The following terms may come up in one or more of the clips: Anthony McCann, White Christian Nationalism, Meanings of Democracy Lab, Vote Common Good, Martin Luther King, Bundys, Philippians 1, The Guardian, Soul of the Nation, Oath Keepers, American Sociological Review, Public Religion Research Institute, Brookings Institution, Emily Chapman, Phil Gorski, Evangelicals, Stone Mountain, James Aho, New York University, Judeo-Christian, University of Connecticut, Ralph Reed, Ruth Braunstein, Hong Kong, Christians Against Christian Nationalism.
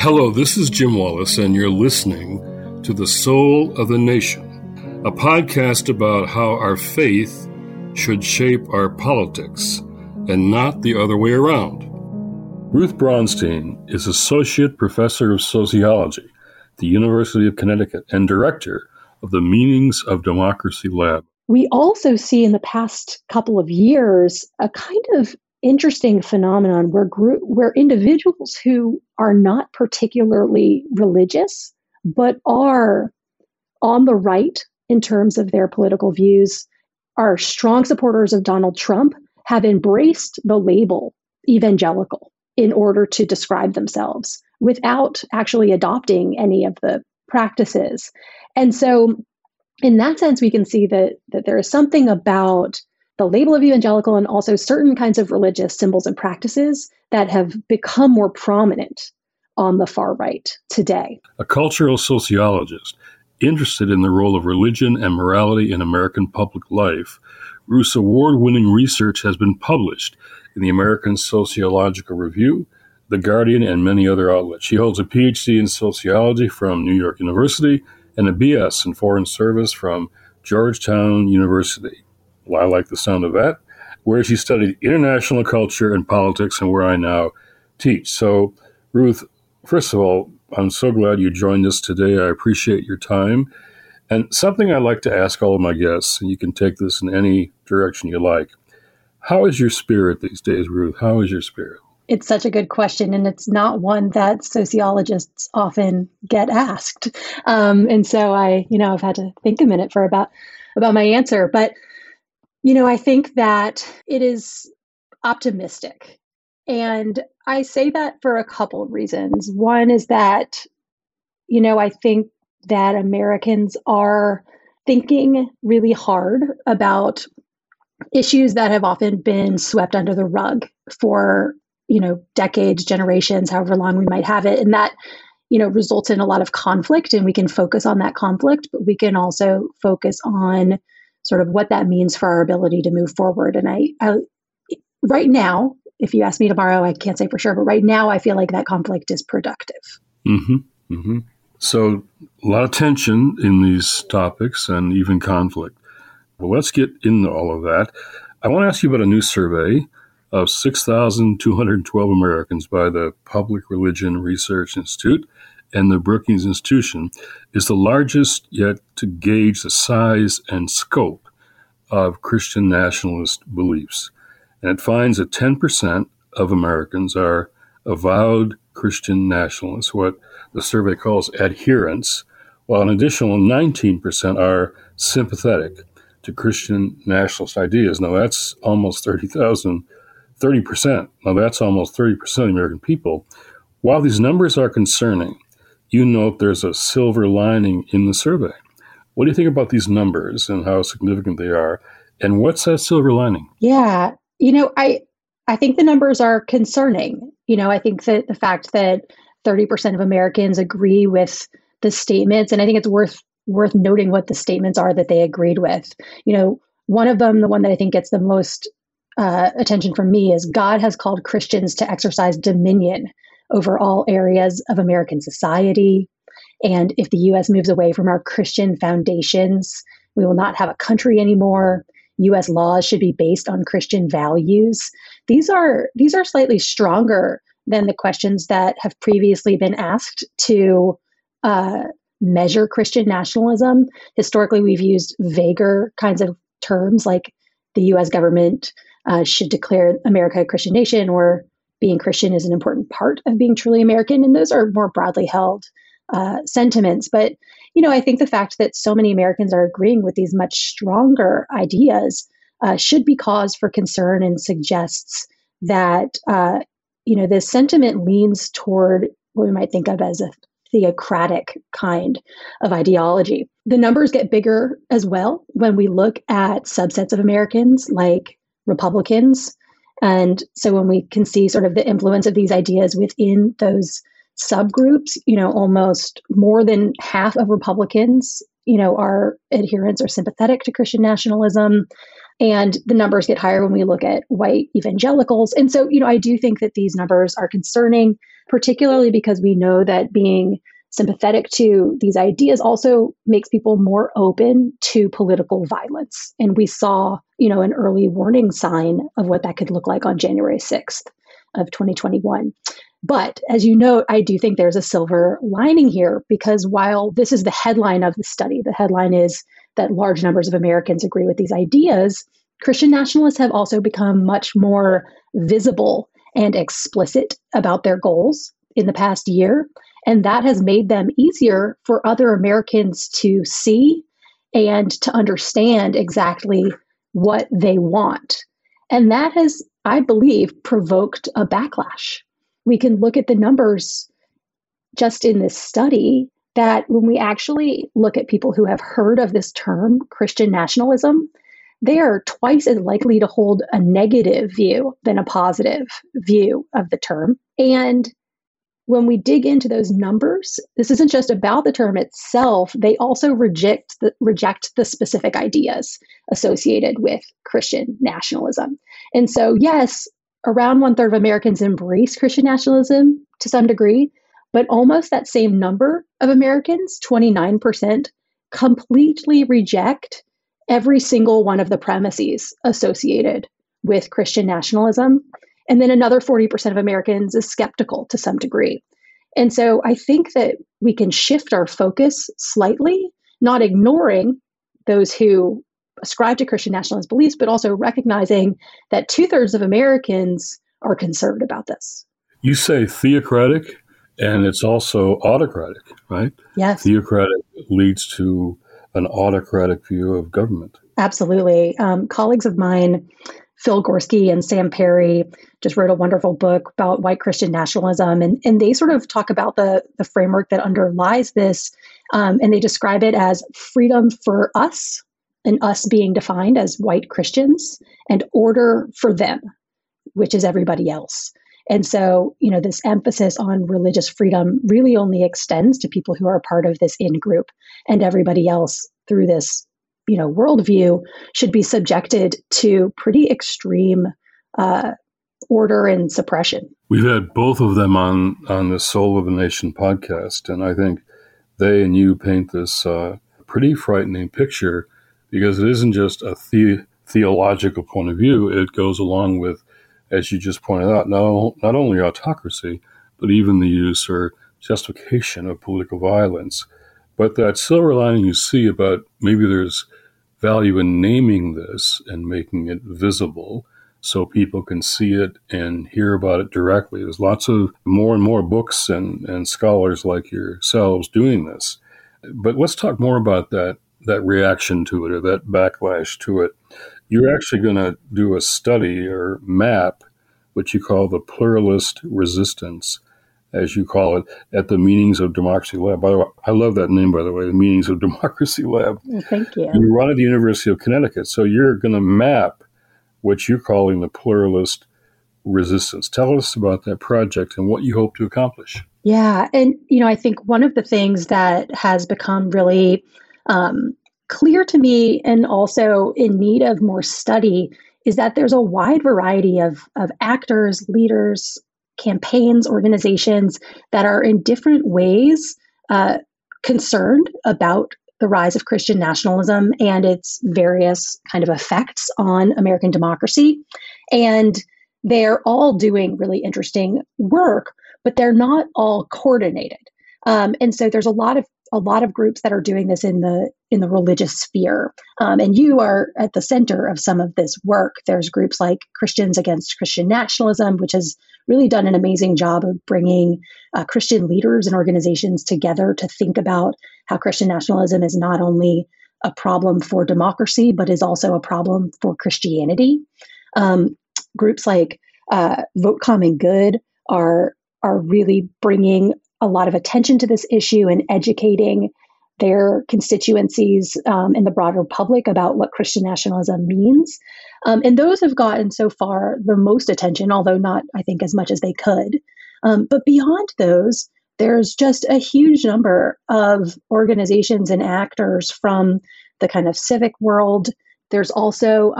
Hello, this is Jim Wallace, and you're listening to The Soul of the Nation, a podcast about how our faith should shape our politics, and not the other way around. Ruth Braunstein is Associate Professor of Sociology at the University of Connecticut and Director of the Meanings of Democracy Lab. We also see in the past couple of years a kind of interesting phenomenon where individuals who are not particularly religious, but are on the right in terms of their political views, are strong supporters of Donald Trump, have embraced the label evangelical in order to describe themselves without actually adopting any of the practices. And so in that sense, we can see that there is something about the label of evangelical and also certain kinds of religious symbols and practices that have become more prominent on the far right today. A cultural sociologist interested in the role of religion and morality in American public life, Ruth's award-winning research has been published in the American Sociological Review, The Guardian, and many other outlets. She holds a PhD in sociology from New York University and a BS in foreign service from Georgetown University. I like the sound of that, where she studied international culture and politics and where I now teach. So, Ruth, first of all, I'm so glad you joined us today. I appreciate your time. And something I like to ask all of my guests, and you can take this in any direction you like, how is your spirit these days, Ruth? How is your spirit? It's such a good question, and it's not one that sociologists often get asked. And so I've had to think a minute for about my answer. But I think that it is optimistic. And I say that for a couple of reasons. One is that, I think that Americans are thinking really hard about issues that have often been swept under the rug for, decades, generations, however long we might have it. And that, results in a lot of conflict, and we can focus on that conflict, but we can also focus on sort of what that means for our ability to move forward. And I right now, if you ask me tomorrow, I can't say for sure, but right now I feel like that conflict is productive. Mm-hmm. Mm-hmm. So a lot of tension in these topics and even conflict. Well, let's get into all of that. I want to ask you about a new survey of 6,212 Americans by the Public Religion Research Institute and the Brookings Institution, is the largest yet to gauge the size and scope of Christian nationalist beliefs. And it finds that 10% of Americans are avowed Christian nationalists, what the survey calls adherents, while an additional 19% are sympathetic to Christian nationalist ideas. Now, that's almost 30%. Now, that's almost 30% of the American people. While these numbers are concerning, you note there's a silver lining in the survey. What do you think about these numbers and how significant they are? And what's that silver lining? Yeah, I think the numbers are concerning. I think that the fact that 30% of Americans agree with the statements, and I think it's worth noting what the statements are that they agreed with. One of them, the one that I think gets the most attention from me, is God has called Christians to exercise dominion over all areas of American society. And if the U.S. moves away from our Christian foundations, we will not have a country anymore. U.S. laws should be based on Christian values. These are slightly stronger than the questions that have previously been asked to measure Christian nationalism. Historically, we've used vaguer kinds of terms like the U.S. government should declare America a Christian nation, or being Christian is an important part of being truly American. And those are more broadly held sentiments. But, I think the fact that so many Americans are agreeing with these much stronger ideas should be cause for concern, and suggests that, this sentiment leans toward what we might think of as a theocratic kind of ideology. The numbers get bigger as well when we look at subsets of Americans like Republicans. And so when we can see sort of the influence of these ideas within those subgroups, almost more than half of Republicans, are adherents or sympathetic to Christian nationalism. And the numbers get higher when we look at white evangelicals. And so, I do think that these numbers are concerning. particularly because we know that being sympathetic to these ideas also makes people more open to political violence. And we saw, you know, an early warning sign of what that could look like on January 6th of 2021. But as you know, I do think there's a silver lining here, because while this is the headline of the study, the headline is that large numbers of Americans agree with these ideas, Christian nationalists have also become much more visible and explicit about their goals in the past year. And that has made them easier for other Americans to see and to understand exactly what they want. And that has, I believe, provoked a backlash. We can look at the numbers just in this study that when we actually look at people who have heard of this term, Christian nationalism, they are twice as likely to hold a negative view than a positive view of the term. And when we dig into those numbers, this isn't just about the term itself. They also reject the specific ideas associated with Christian nationalism. And so, yes, around 1/3 of Americans embrace Christian nationalism to some degree, but almost that same number of Americans, 29%, completely reject every single one of the premises associated with Christian nationalism. And then another 40% of Americans is skeptical to some degree. And so I think that we can shift our focus slightly, not ignoring those who ascribe to Christian nationalist beliefs, but also recognizing that 2/3 of Americans are concerned about this. You say theocratic, and it's also autocratic, right? Yes. Theocratic leads to an autocratic view of government. Absolutely. Colleagues of mine, Phil Gorski and Sam Perry, just wrote a wonderful book about white Christian nationalism. And they sort of talk about the framework that underlies this. And they describe it as freedom for us, and us being defined as white Christians, and order for them, which is everybody else. And so, you know, this emphasis on religious freedom really only extends to people who are part of this in-group, and everybody else through this, you know, worldview should be subjected to pretty extreme order and suppression. We've had both of them on the Soul of the Nation podcast, and I think they and you paint this pretty frightening picture, because it isn't just a theological point of view. It goes along with, as you just pointed out, not only autocracy, but even the use or justification of political violence. But that silver lining you see about maybe there's value in naming this and making it visible so people can see it and hear about it directly. There's lots of more and more books and scholars like yourselves doing this. But let's talk more about that reaction to it, or that backlash to it. You're actually going to do a study or map, what you call the pluralist resistance, as you call it, at the Meanings of Democracy Lab. By the way, I love that name, by the way, the Meanings of Democracy Lab. Well, thank you. You run at the University of Connecticut, so you're going to map what you're calling the pluralist resistance. Tell us about that project and what you hope to accomplish. Yeah, and you know, I think one of the things that has become really clear to me, and also in need of more study, is that there's a wide variety of actors, leaders, campaigns, organizations that are in different ways concerned about the rise of Christian nationalism and its various kind of effects on American democracy. And they're all doing really interesting work, but they're not all coordinated. And so there's a lot of groups that are doing this in the religious sphere. And you are at the center of some of this work. There's groups like Christians Against Christian Nationalism, which has really done an amazing job of bringing Christian leaders and organizations together to think about how Christian nationalism is not only a problem for democracy, but is also a problem for Christianity. Groups like Vote Common Good are really bringing a lot of attention to this issue and educating their constituencies and the broader public about what Christian nationalism means. And those have gotten so far the most attention, although not, I think, as much as they could. But beyond those, there's just a huge number of organizations and actors from the kind of civic world. There's also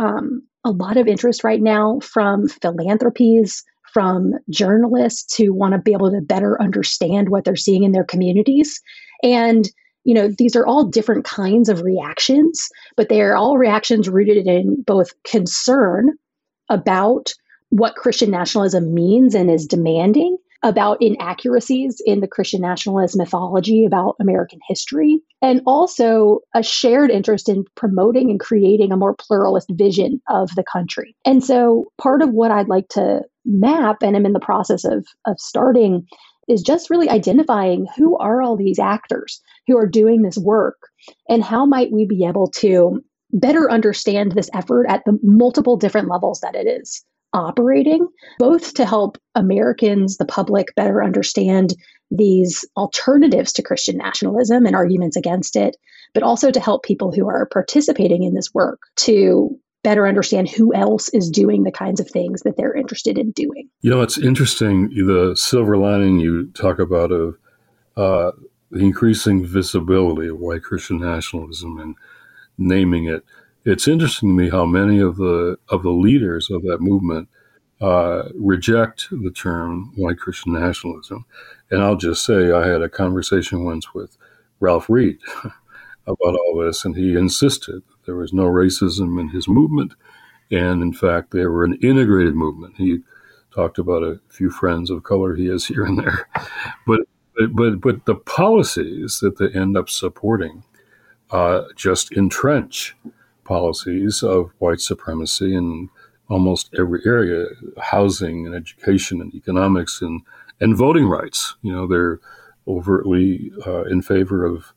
a lot of interest right now from philanthropies, from journalists who want to be able to better understand what they're seeing in their communities. And, you know, these are all different kinds of reactions, but they are all reactions rooted in both concern about what Christian nationalism means and is demanding, about inaccuracies in the Christian nationalist mythology about American history, and also a shared interest in promoting and creating a more pluralist vision of the country. And so part of what I'd like to map, and I'm in the process of starting, is just really identifying who are all these actors who are doing this work, and how might we be able to better understand this effort at the multiple different levels that it is operating, both to help Americans, the public, better understand these alternatives to Christian nationalism and arguments against it, but also to help people who are participating in this work to better understand who else is doing the kinds of things that they're interested in doing. You know, it's interesting, the silver lining you talk about of the increasing visibility of white Christian nationalism and naming it. It's interesting to me how many of the leaders of that movement reject the term white Christian nationalism. And I'll just say I had a conversation once with Ralph Reed about all this, and he insisted that there was no racism in his movement. And in fact, they were an integrated movement. He talked about a few friends of color he has here and there. But the policies that they end up supporting just entrench policies of white supremacy in almost every area, housing and education and economics and voting rights. You know, they're overtly in favor of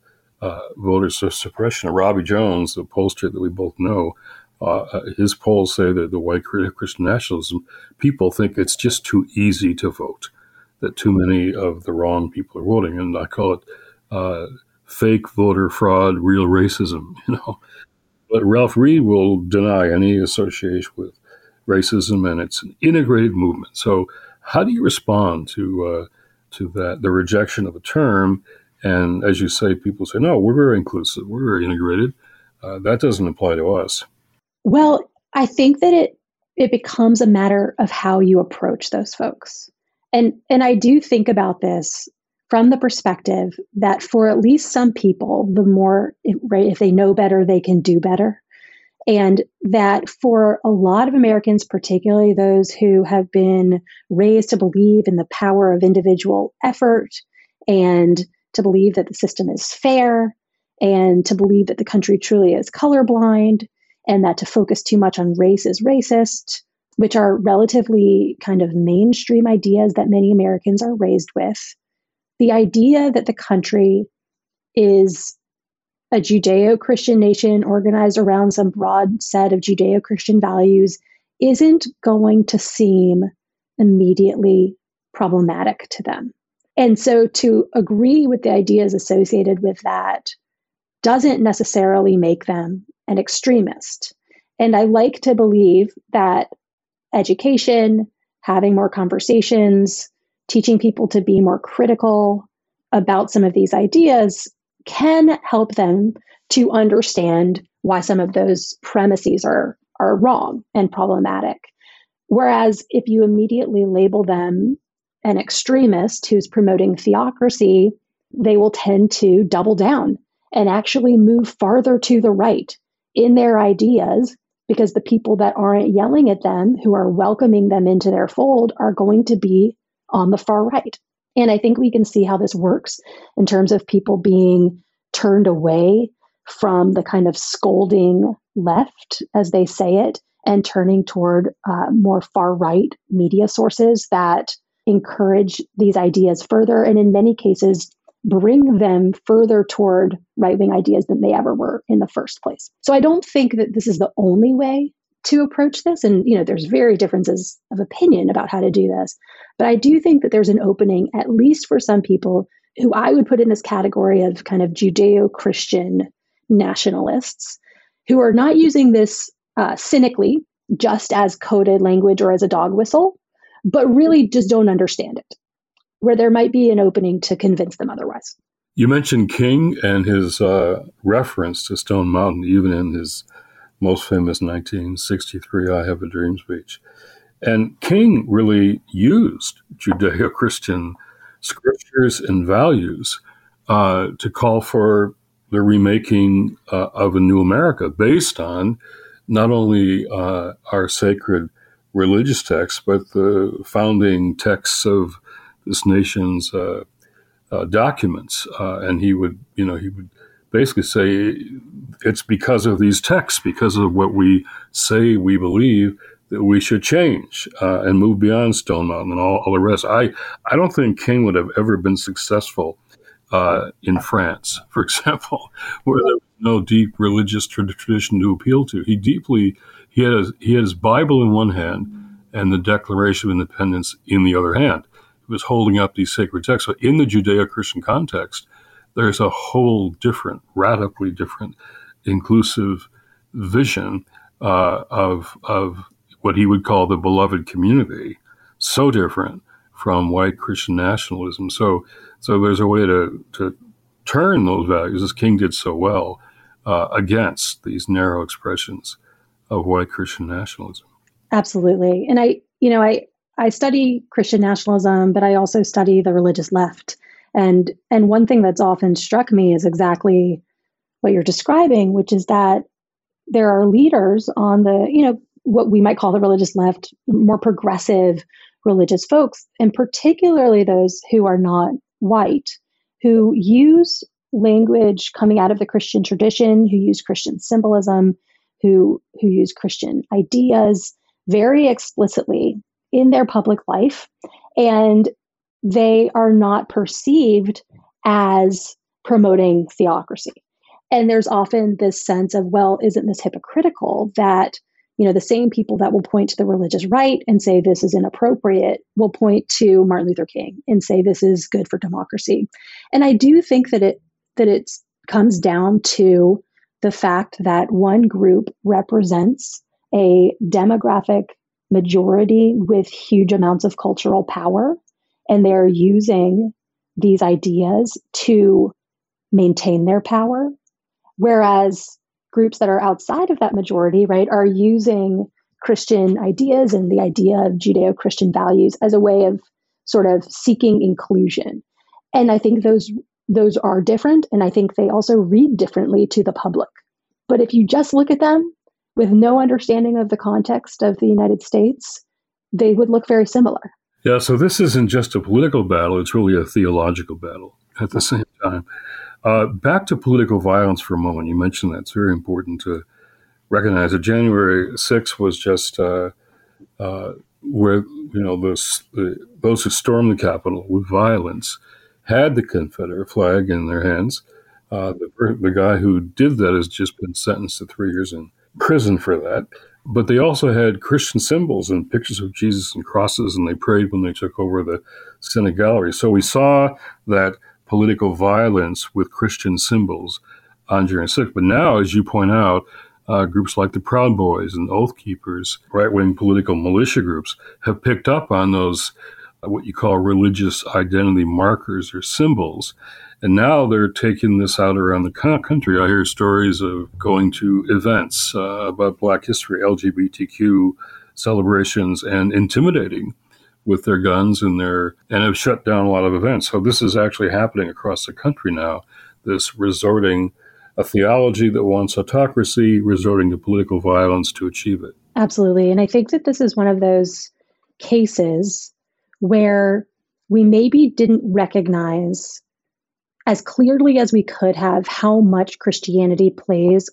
voter suppression. Robbie Jones, the pollster that we both know, his polls say that the white Christian nationalism people think it's just too easy to vote, that too many of the wrong people are voting. And I call it fake voter fraud, real racism, you know. But Ralph Reed will deny any association with racism, and it's an integrated movement. So how do you respond to that, the rejection of a term? And as you say, people say, no, we're very inclusive. We're very integrated. That doesn't apply to us. Well, I think that it becomes a matter of how you approach those folks. And I do think about this from the perspective that for at least some people, the more, right, if they know better, they can do better. And that for a lot of Americans, particularly those who have been raised to believe in the power of individual effort and to believe that the system is fair and to believe that the country truly is colorblind and that to focus too much on race is racist, which are relatively kind of mainstream ideas that many Americans are raised with. The idea that the country is a Judeo-Christian nation organized around some broad set of Judeo-Christian values isn't going to seem immediately problematic to them. And so to agree with the ideas associated with that doesn't necessarily make them an extremist. And I like to believe that education, having more conversations, teaching people to be more critical about some of these ideas can help them to understand why some of those premises are wrong and problematic. Whereas if you immediately label them an extremist who's promoting theocracy, they will tend to double down and actually move farther to the right in their ideas, because the people that aren't yelling at them, who are welcoming them into their fold, are going to be on the far right. And I think we can see how this works in terms of people being turned away from the kind of scolding left, as they say it, and turning toward more far right media sources that encourage these ideas further, and in many cases, bring them further toward right-wing ideas than they ever were in the first place. So I don't think that this is the only way to approach this. And, you know, there's very differences of opinion about how to do this. But I do think that there's an opening, at least for some people who I would put in this category of kind of Judeo-Christian nationalists, who are not using this cynically, just as coded language or as a dog whistle, but really just don't understand it, where there might be an opening to convince them otherwise. You mentioned King and his reference to Stone Mountain, even in his most famous 1963 I Have a Dream speech. And King really used Judeo-Christian scriptures and values to call for the remaking of a new America based on not only our sacred religious texts, but the founding texts of this nation's documents. And he would, you know, he would basically say it's because of these texts, because of what we say we believe, that we should change and move beyond Stone Mountain and all the rest. I don't think King would have ever been successful in France, for example, where there was no deep religious tradition to appeal to. He had his Bible in one hand and the Declaration of Independence in the other hand. He was holding up these sacred texts. So in the Judeo-Christian context, there's a whole different, radically different, inclusive vision of what he would call the beloved community, so different from white Christian nationalism. So there's a way to turn those values, as King did so well, against these narrow expressions of white Christian nationalism. Absolutely. And I study Christian nationalism, but I also study the religious left. And one thing that's often struck me is exactly what you're describing, which is that there are leaders on the, you know, what we might call the religious left, more progressive religious folks, and particularly those who are not white, who use language coming out of the Christian tradition, who use Christian symbolism, who use Christian ideas very explicitly in their public life. And they are not perceived as promoting theocracy. And there's often this sense of, well, isn't this hypocritical that, you know, the same people that will point to the religious right and say this is inappropriate will point to Martin Luther King and say this is good for democracy. And I do think that it comes down to the fact that one group represents a demographic majority with huge amounts of cultural power, and they're using these ideas to maintain their power, whereas groups that are outside of that majority, right, are using Christian ideas and the idea of Judeo-Christian values as a way of sort of seeking inclusion. And I think those are different, and I think they also read differently to the public. But if you just look at them with no understanding of the context of the United States, they would look very similar. Yeah, so this isn't just a political battle, it's really a theological battle at the same time. Back to political violence for a moment. You mentioned that. It's very important to recognize that January 6th was just where, you know, those who stormed the Capitol with violence had the Confederate flag in their hands. The guy who did that has just been sentenced to 3 years in prison for that. But they also had Christian symbols and pictures of Jesus and crosses, and they prayed when they took over the Senate gallery. So we saw that political violence with Christian symbols on January 6th. But now, as you point out, groups like the Proud Boys and Oath Keepers, right-wing political militia groups, have picked up on those, what you call religious identity markers or symbols. And now they're taking this out around the country. I hear stories of going to events about Black history, LGBTQ celebrations, and intimidating with their guns and have shut down a lot of events. So this is actually happening across the country now, this resorting a theology that wants autocracy, resorting to political violence to achieve it. Absolutely. And I think that this is one of those cases where we maybe didn't recognize as clearly as we could have how much Christianity plays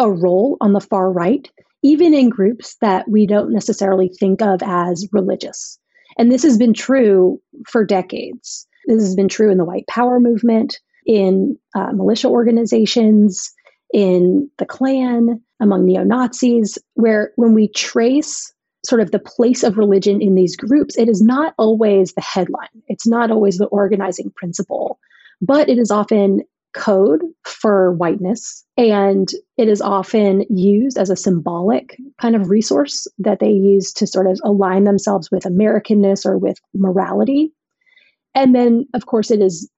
a role on the far right, even in groups that we don't necessarily think of as religious. And this has been true for decades. This has been true in the white power movement, in militia organizations, in the Klan, among neo-Nazis, where when we trace sort of the place of religion in these groups, it is not always the headline. It's not always the organizing principle, but it is often code for whiteness, and it is often used as a symbolic kind of resource that they use to sort of align themselves with Americanness or with morality. And then, of course, it is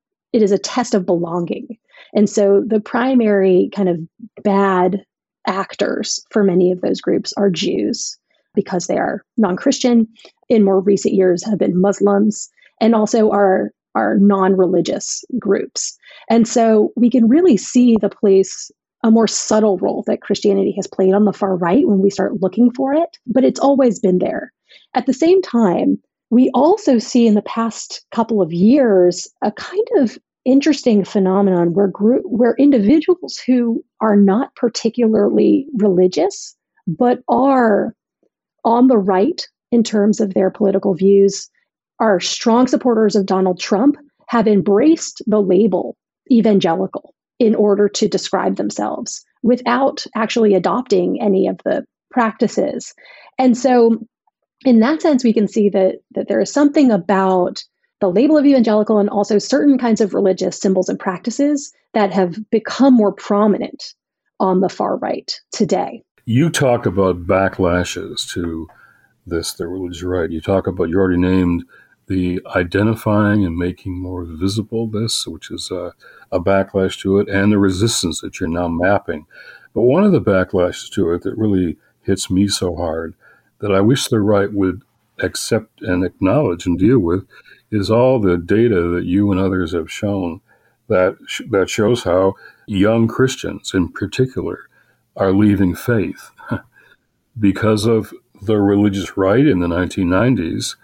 a test of belonging. And so the primary kind of bad actors for many of those groups are Jews, because they are non-Christian, in more recent years have been Muslims, and also are non-religious groups. And so we can really see the place, a more subtle role that Christianity has played on the far right when we start looking for it, but it's always been there. At the same time, we also see in the past couple of years a kind of interesting phenomenon where individuals who are not particularly religious, but are on the right in terms of their political views, are strong supporters of Donald Trump, have embraced the label evangelical in order to describe themselves without actually adopting any of the practices. And so in that sense, we can see that there is something about the label of evangelical and also certain kinds of religious symbols and practices that have become more prominent on the far right today. You talk about backlashes to this, the religious right. You talk about, you already named the identifying and making more visible this, which is a backlash to it, and the resistance that you're now mapping. But one of the backlashes to it that really hits me so hard that I wish the right would accept and acknowledge and deal with is all the data that you and others have shown that shows how young Christians in particular are leaving faith because of the religious right in the 1990s,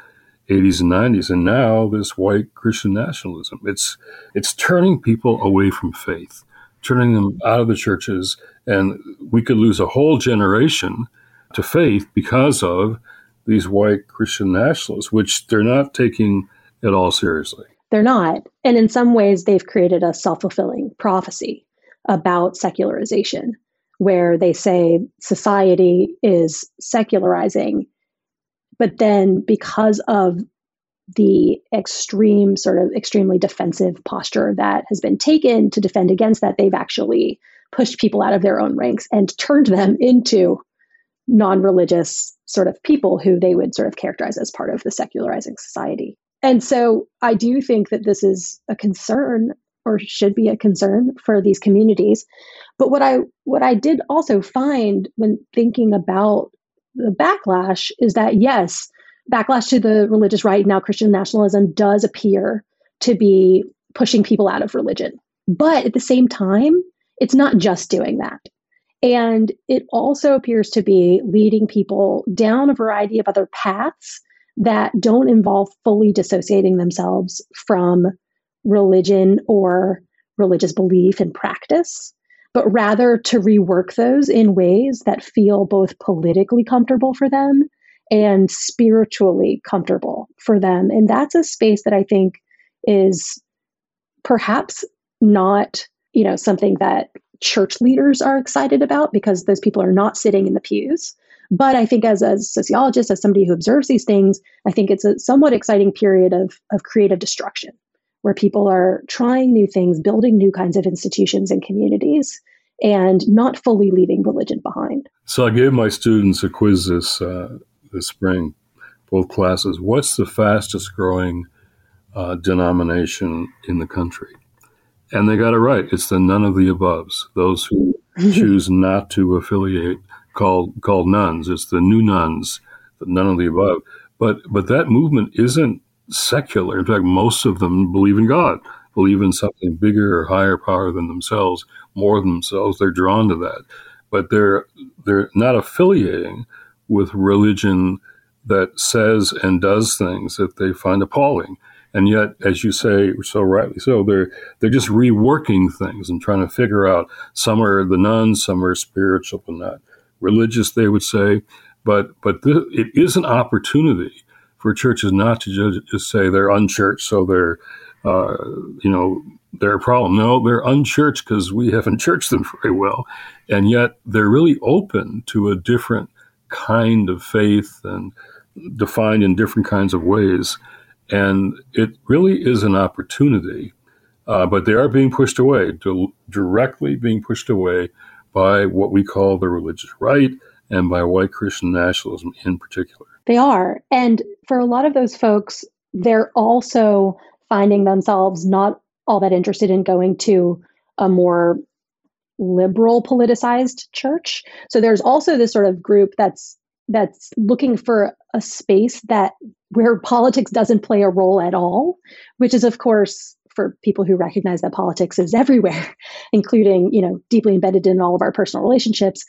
80s and 90s, and now this white Christian nationalism. It's turning people away from faith, turning them out of the churches, and we could lose a whole generation to faith because of these white Christian nationalists, which they're not taking at all seriously. They're not. And in some ways, they've created a self-fulfilling prophecy about secularization, where they say society is secularizing. But then because of the extremely defensive posture that has been taken to defend against that, they've actually pushed people out of their own ranks and turned them into non-religious sort of people who they would sort of characterize as part of the secularizing society. And so I do think that this is a concern, or should be a concern, for these communities. But what I did also find when thinking about the backlash is that, yes, backlash to the religious right, now Christian nationalism, does appear to be pushing people out of religion. But at the same time, it's not just doing that. And it also appears to be leading people down a variety of other paths that don't involve fully dissociating themselves from religion or religious belief and practice, but rather to rework those in ways that feel both politically comfortable for them and spiritually comfortable for them. And that's a space that I think is perhaps not, something that church leaders are excited about, because those people are not sitting in the pews. But I think as a sociologist, as somebody who observes these things, I think it's a somewhat exciting period of creative destruction, where people are trying new things, building new kinds of institutions and communities, and not fully leaving religion behind. So I gave my students a quiz this spring, both classes. What's the fastest growing denomination in the country? And they got it right. It's the none of the aboves, those who choose not to affiliate, called nuns. It's the new nuns, the none of the above. But that movement isn't secular. In fact, most of them believe in God, believe in something bigger or higher power than themselves, more than themselves. They're drawn to that. But they're not affiliating with religion that says and does things that they find appalling. And yet, as you say, so rightly so, they're just reworking things and trying to figure out, some are the nuns, some are spiritual but not religious, they would say. But it is an opportunity for churches not to just say they're unchurched, so they're a problem. No, they're unchurched because we haven't churched them very well. And yet they're really open to a different kind of faith and defined in different kinds of ways. And it really is an opportunity, but they are being pushed away, directly being pushed away by what we call the religious right and by white Christian nationalism in particular. They are. And for a lot of those folks, they're also finding themselves not all that interested in going to a more liberal politicized church. So there's also this sort of group that's that's looking for a space that where politics doesn't play a role at all, which is, of course, for people who recognize that politics is everywhere, including, you know, deeply embedded in all of our personal relationships,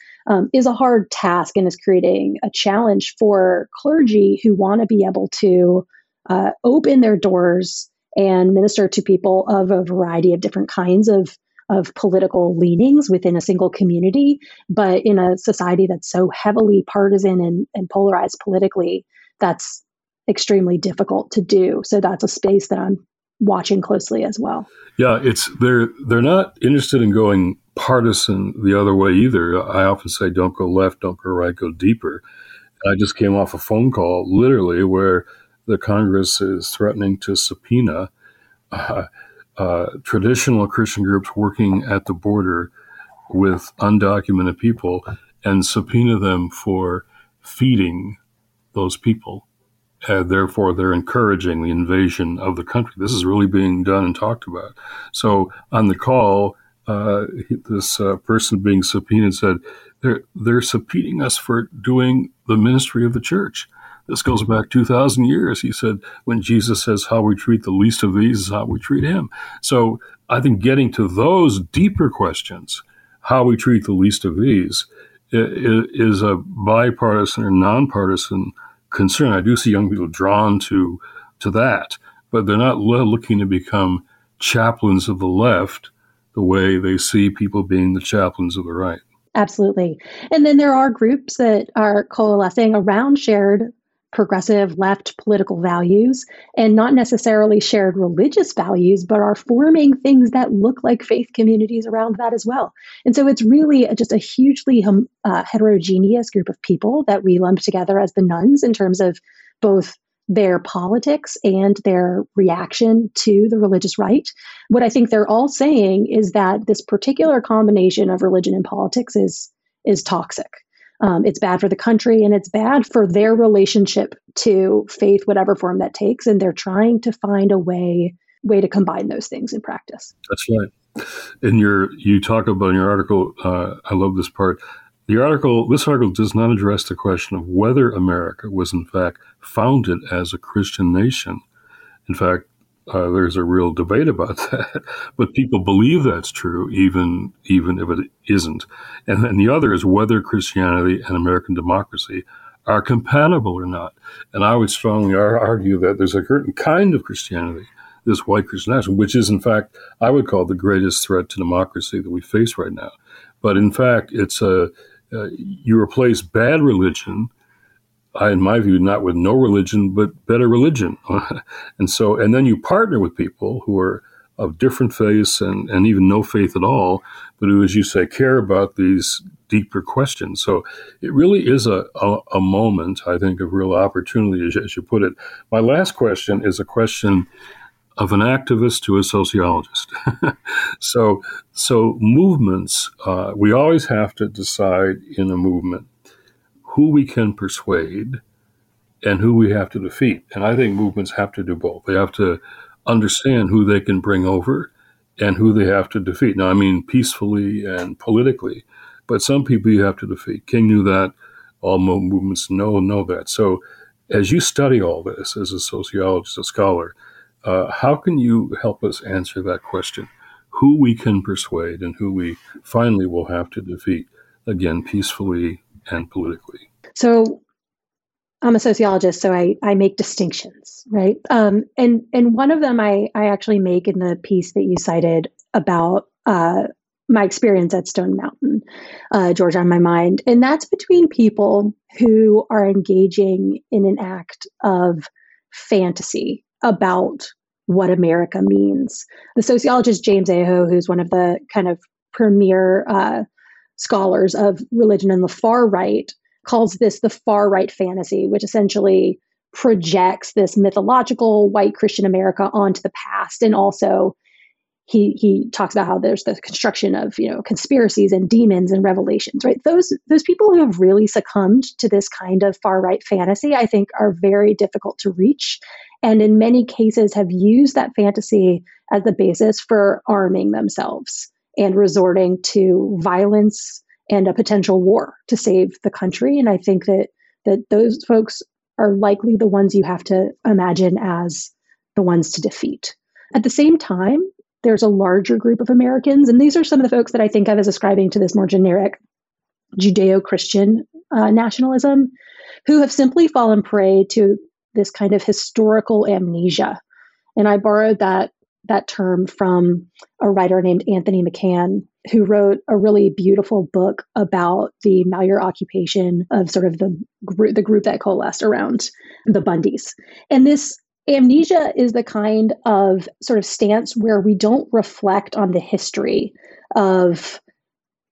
is a hard task and is creating a challenge for clergy who want to be able to open their doors and minister to people of a variety of different kinds of political leanings within a single community, but in a society that's so heavily partisan and polarized politically, that's extremely difficult to do. So that's a space that I'm watching closely as well. Yeah, it's they're not interested in going partisan the other way either. I often say, don't go left, don't go right, go deeper. I just came off a phone call, literally, where the Congress is threatening to subpoena traditional Christian groups working at the border with undocumented people and subpoena them for feeding those people. And therefore, they're encouraging the invasion of the country. This is really being done and talked about. So on the call, this person being subpoenaed said, they're subpoenaing us for doing the ministry of the church. This goes back 2,000 years. He said, when Jesus says how we treat the least of these is how we treat him. So I think getting to those deeper questions, how we treat the least of these, is a bipartisan or nonpartisan concern. I do see young people drawn to that, but they're not looking to become chaplains of the left the way they see people being the chaplains of the right. Absolutely. And then there are groups that are coalescing around shared progressive left political values and not necessarily shared religious values, but are forming things that look like faith communities around that as well. And so it's really just a hugely heterogeneous group of people that we lump together as the nuns in terms of both their politics and their reaction to the religious right. What I think they're all saying is that this particular combination of religion and politics is toxic. It's bad for the country and it's bad for their relationship to faith, whatever form that takes. And they're trying to find a way to combine those things in practice. That's right. And you talk about in your article, I love this part. This article does not address the question of whether America was in fact founded as a Christian nation. In fact, there's a real debate about that, but people believe that's true, even if it isn't. And then the other is whether Christianity and American democracy are compatible or not. And I would strongly argue that there's a certain kind of Christianity, this white Christian nationalism, which is, in fact, I would call the greatest threat to democracy that we face right now. But in fact, it's you replace bad religion, in my view, not with no religion, but better religion. And then you partner with people who are of different faiths and even no faith at all, but who, as you say, care about these deeper questions. So it really is a moment, I think, of real opportunity, as you put it. My last question is a question of an activist to a sociologist. So movements, we always have to decide in a movement who we can persuade and who we have to defeat. And I think movements have to do both. They have to understand who they can bring over and who they have to defeat. Now, I mean peacefully and politically, but some people you have to defeat. King knew that. All movements know that. So as you study all this as a sociologist, a scholar, how can you help us answer that question? Who we can persuade and who we finally will have to defeat, again, peacefully and politically? So I'm a sociologist, so I make distinctions, right? And one of them I actually make in the piece that you cited about my experience at Stone Mountain, Georgia on My Mind. And that's between people who are engaging in an act of fantasy about what America means. The sociologist James Aho, who's one of the kind of premier scholars of religion and the far right, calls this the far right fantasy, which essentially projects this mythological white Christian America onto the past. And also he talks about how there's the construction of, you know, conspiracies and demons and revelations, right? Those people who have really succumbed to this kind of far right fantasy, I think, are very difficult to reach. And in many cases have used that fantasy as the basis for arming themselves and resorting to violence and a potential war to save the country. And I think that that those folks are likely the ones you have to imagine as the ones to defeat. At the same time, there's a larger group of Americans, and these are some of the folks that I think of as ascribing to this more generic Judeo-Christian nationalism, who have simply fallen prey to this kind of historical amnesia. And I borrowed that term from a writer named Anthony McCann, who wrote a really beautiful book about the Malheur occupation of sort of the group that coalesced around the Bundys. And this amnesia is the kind of sort of stance where we don't reflect on the history of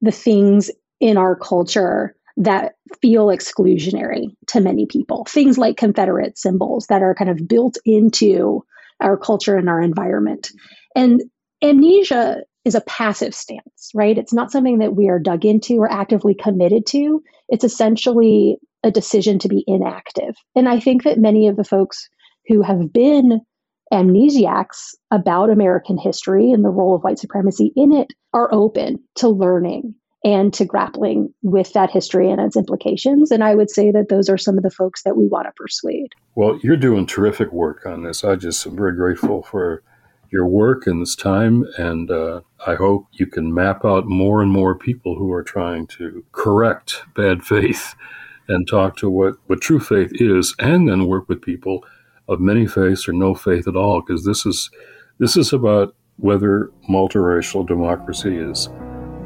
the things in our culture that feel exclusionary to many people. Things like Confederate symbols that are kind of built into our culture and our environment. And amnesia is a passive stance, right? It's not something that we are dug into or actively committed to. It's essentially a decision to be inactive. And I think that many of the folks who have been amnesiacs about American history and the role of white supremacy in it are open to learning and to grappling with that history and its implications. And I would say that those are some of the folks that we want to persuade. Well, you're doing terrific work on this. I just am very grateful for your work and this time. And I hope you can map out more and more people who are trying to correct bad faith and talk to what true faith is, and then work with people of many faiths or no faith at all. Because this is about whether multiracial democracy is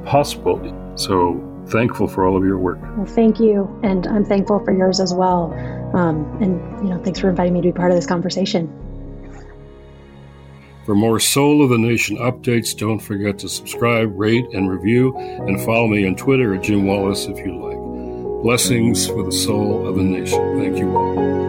possible. So thankful for all of your work. Well, thank you. And I'm thankful for yours as well. And thanks for inviting me to be part of this conversation. For more Soul of the Nation updates, don't forget to subscribe, rate, and review, and follow me on Twitter @JimWallace if you like. Blessings for the Soul of the Nation. Thank you all.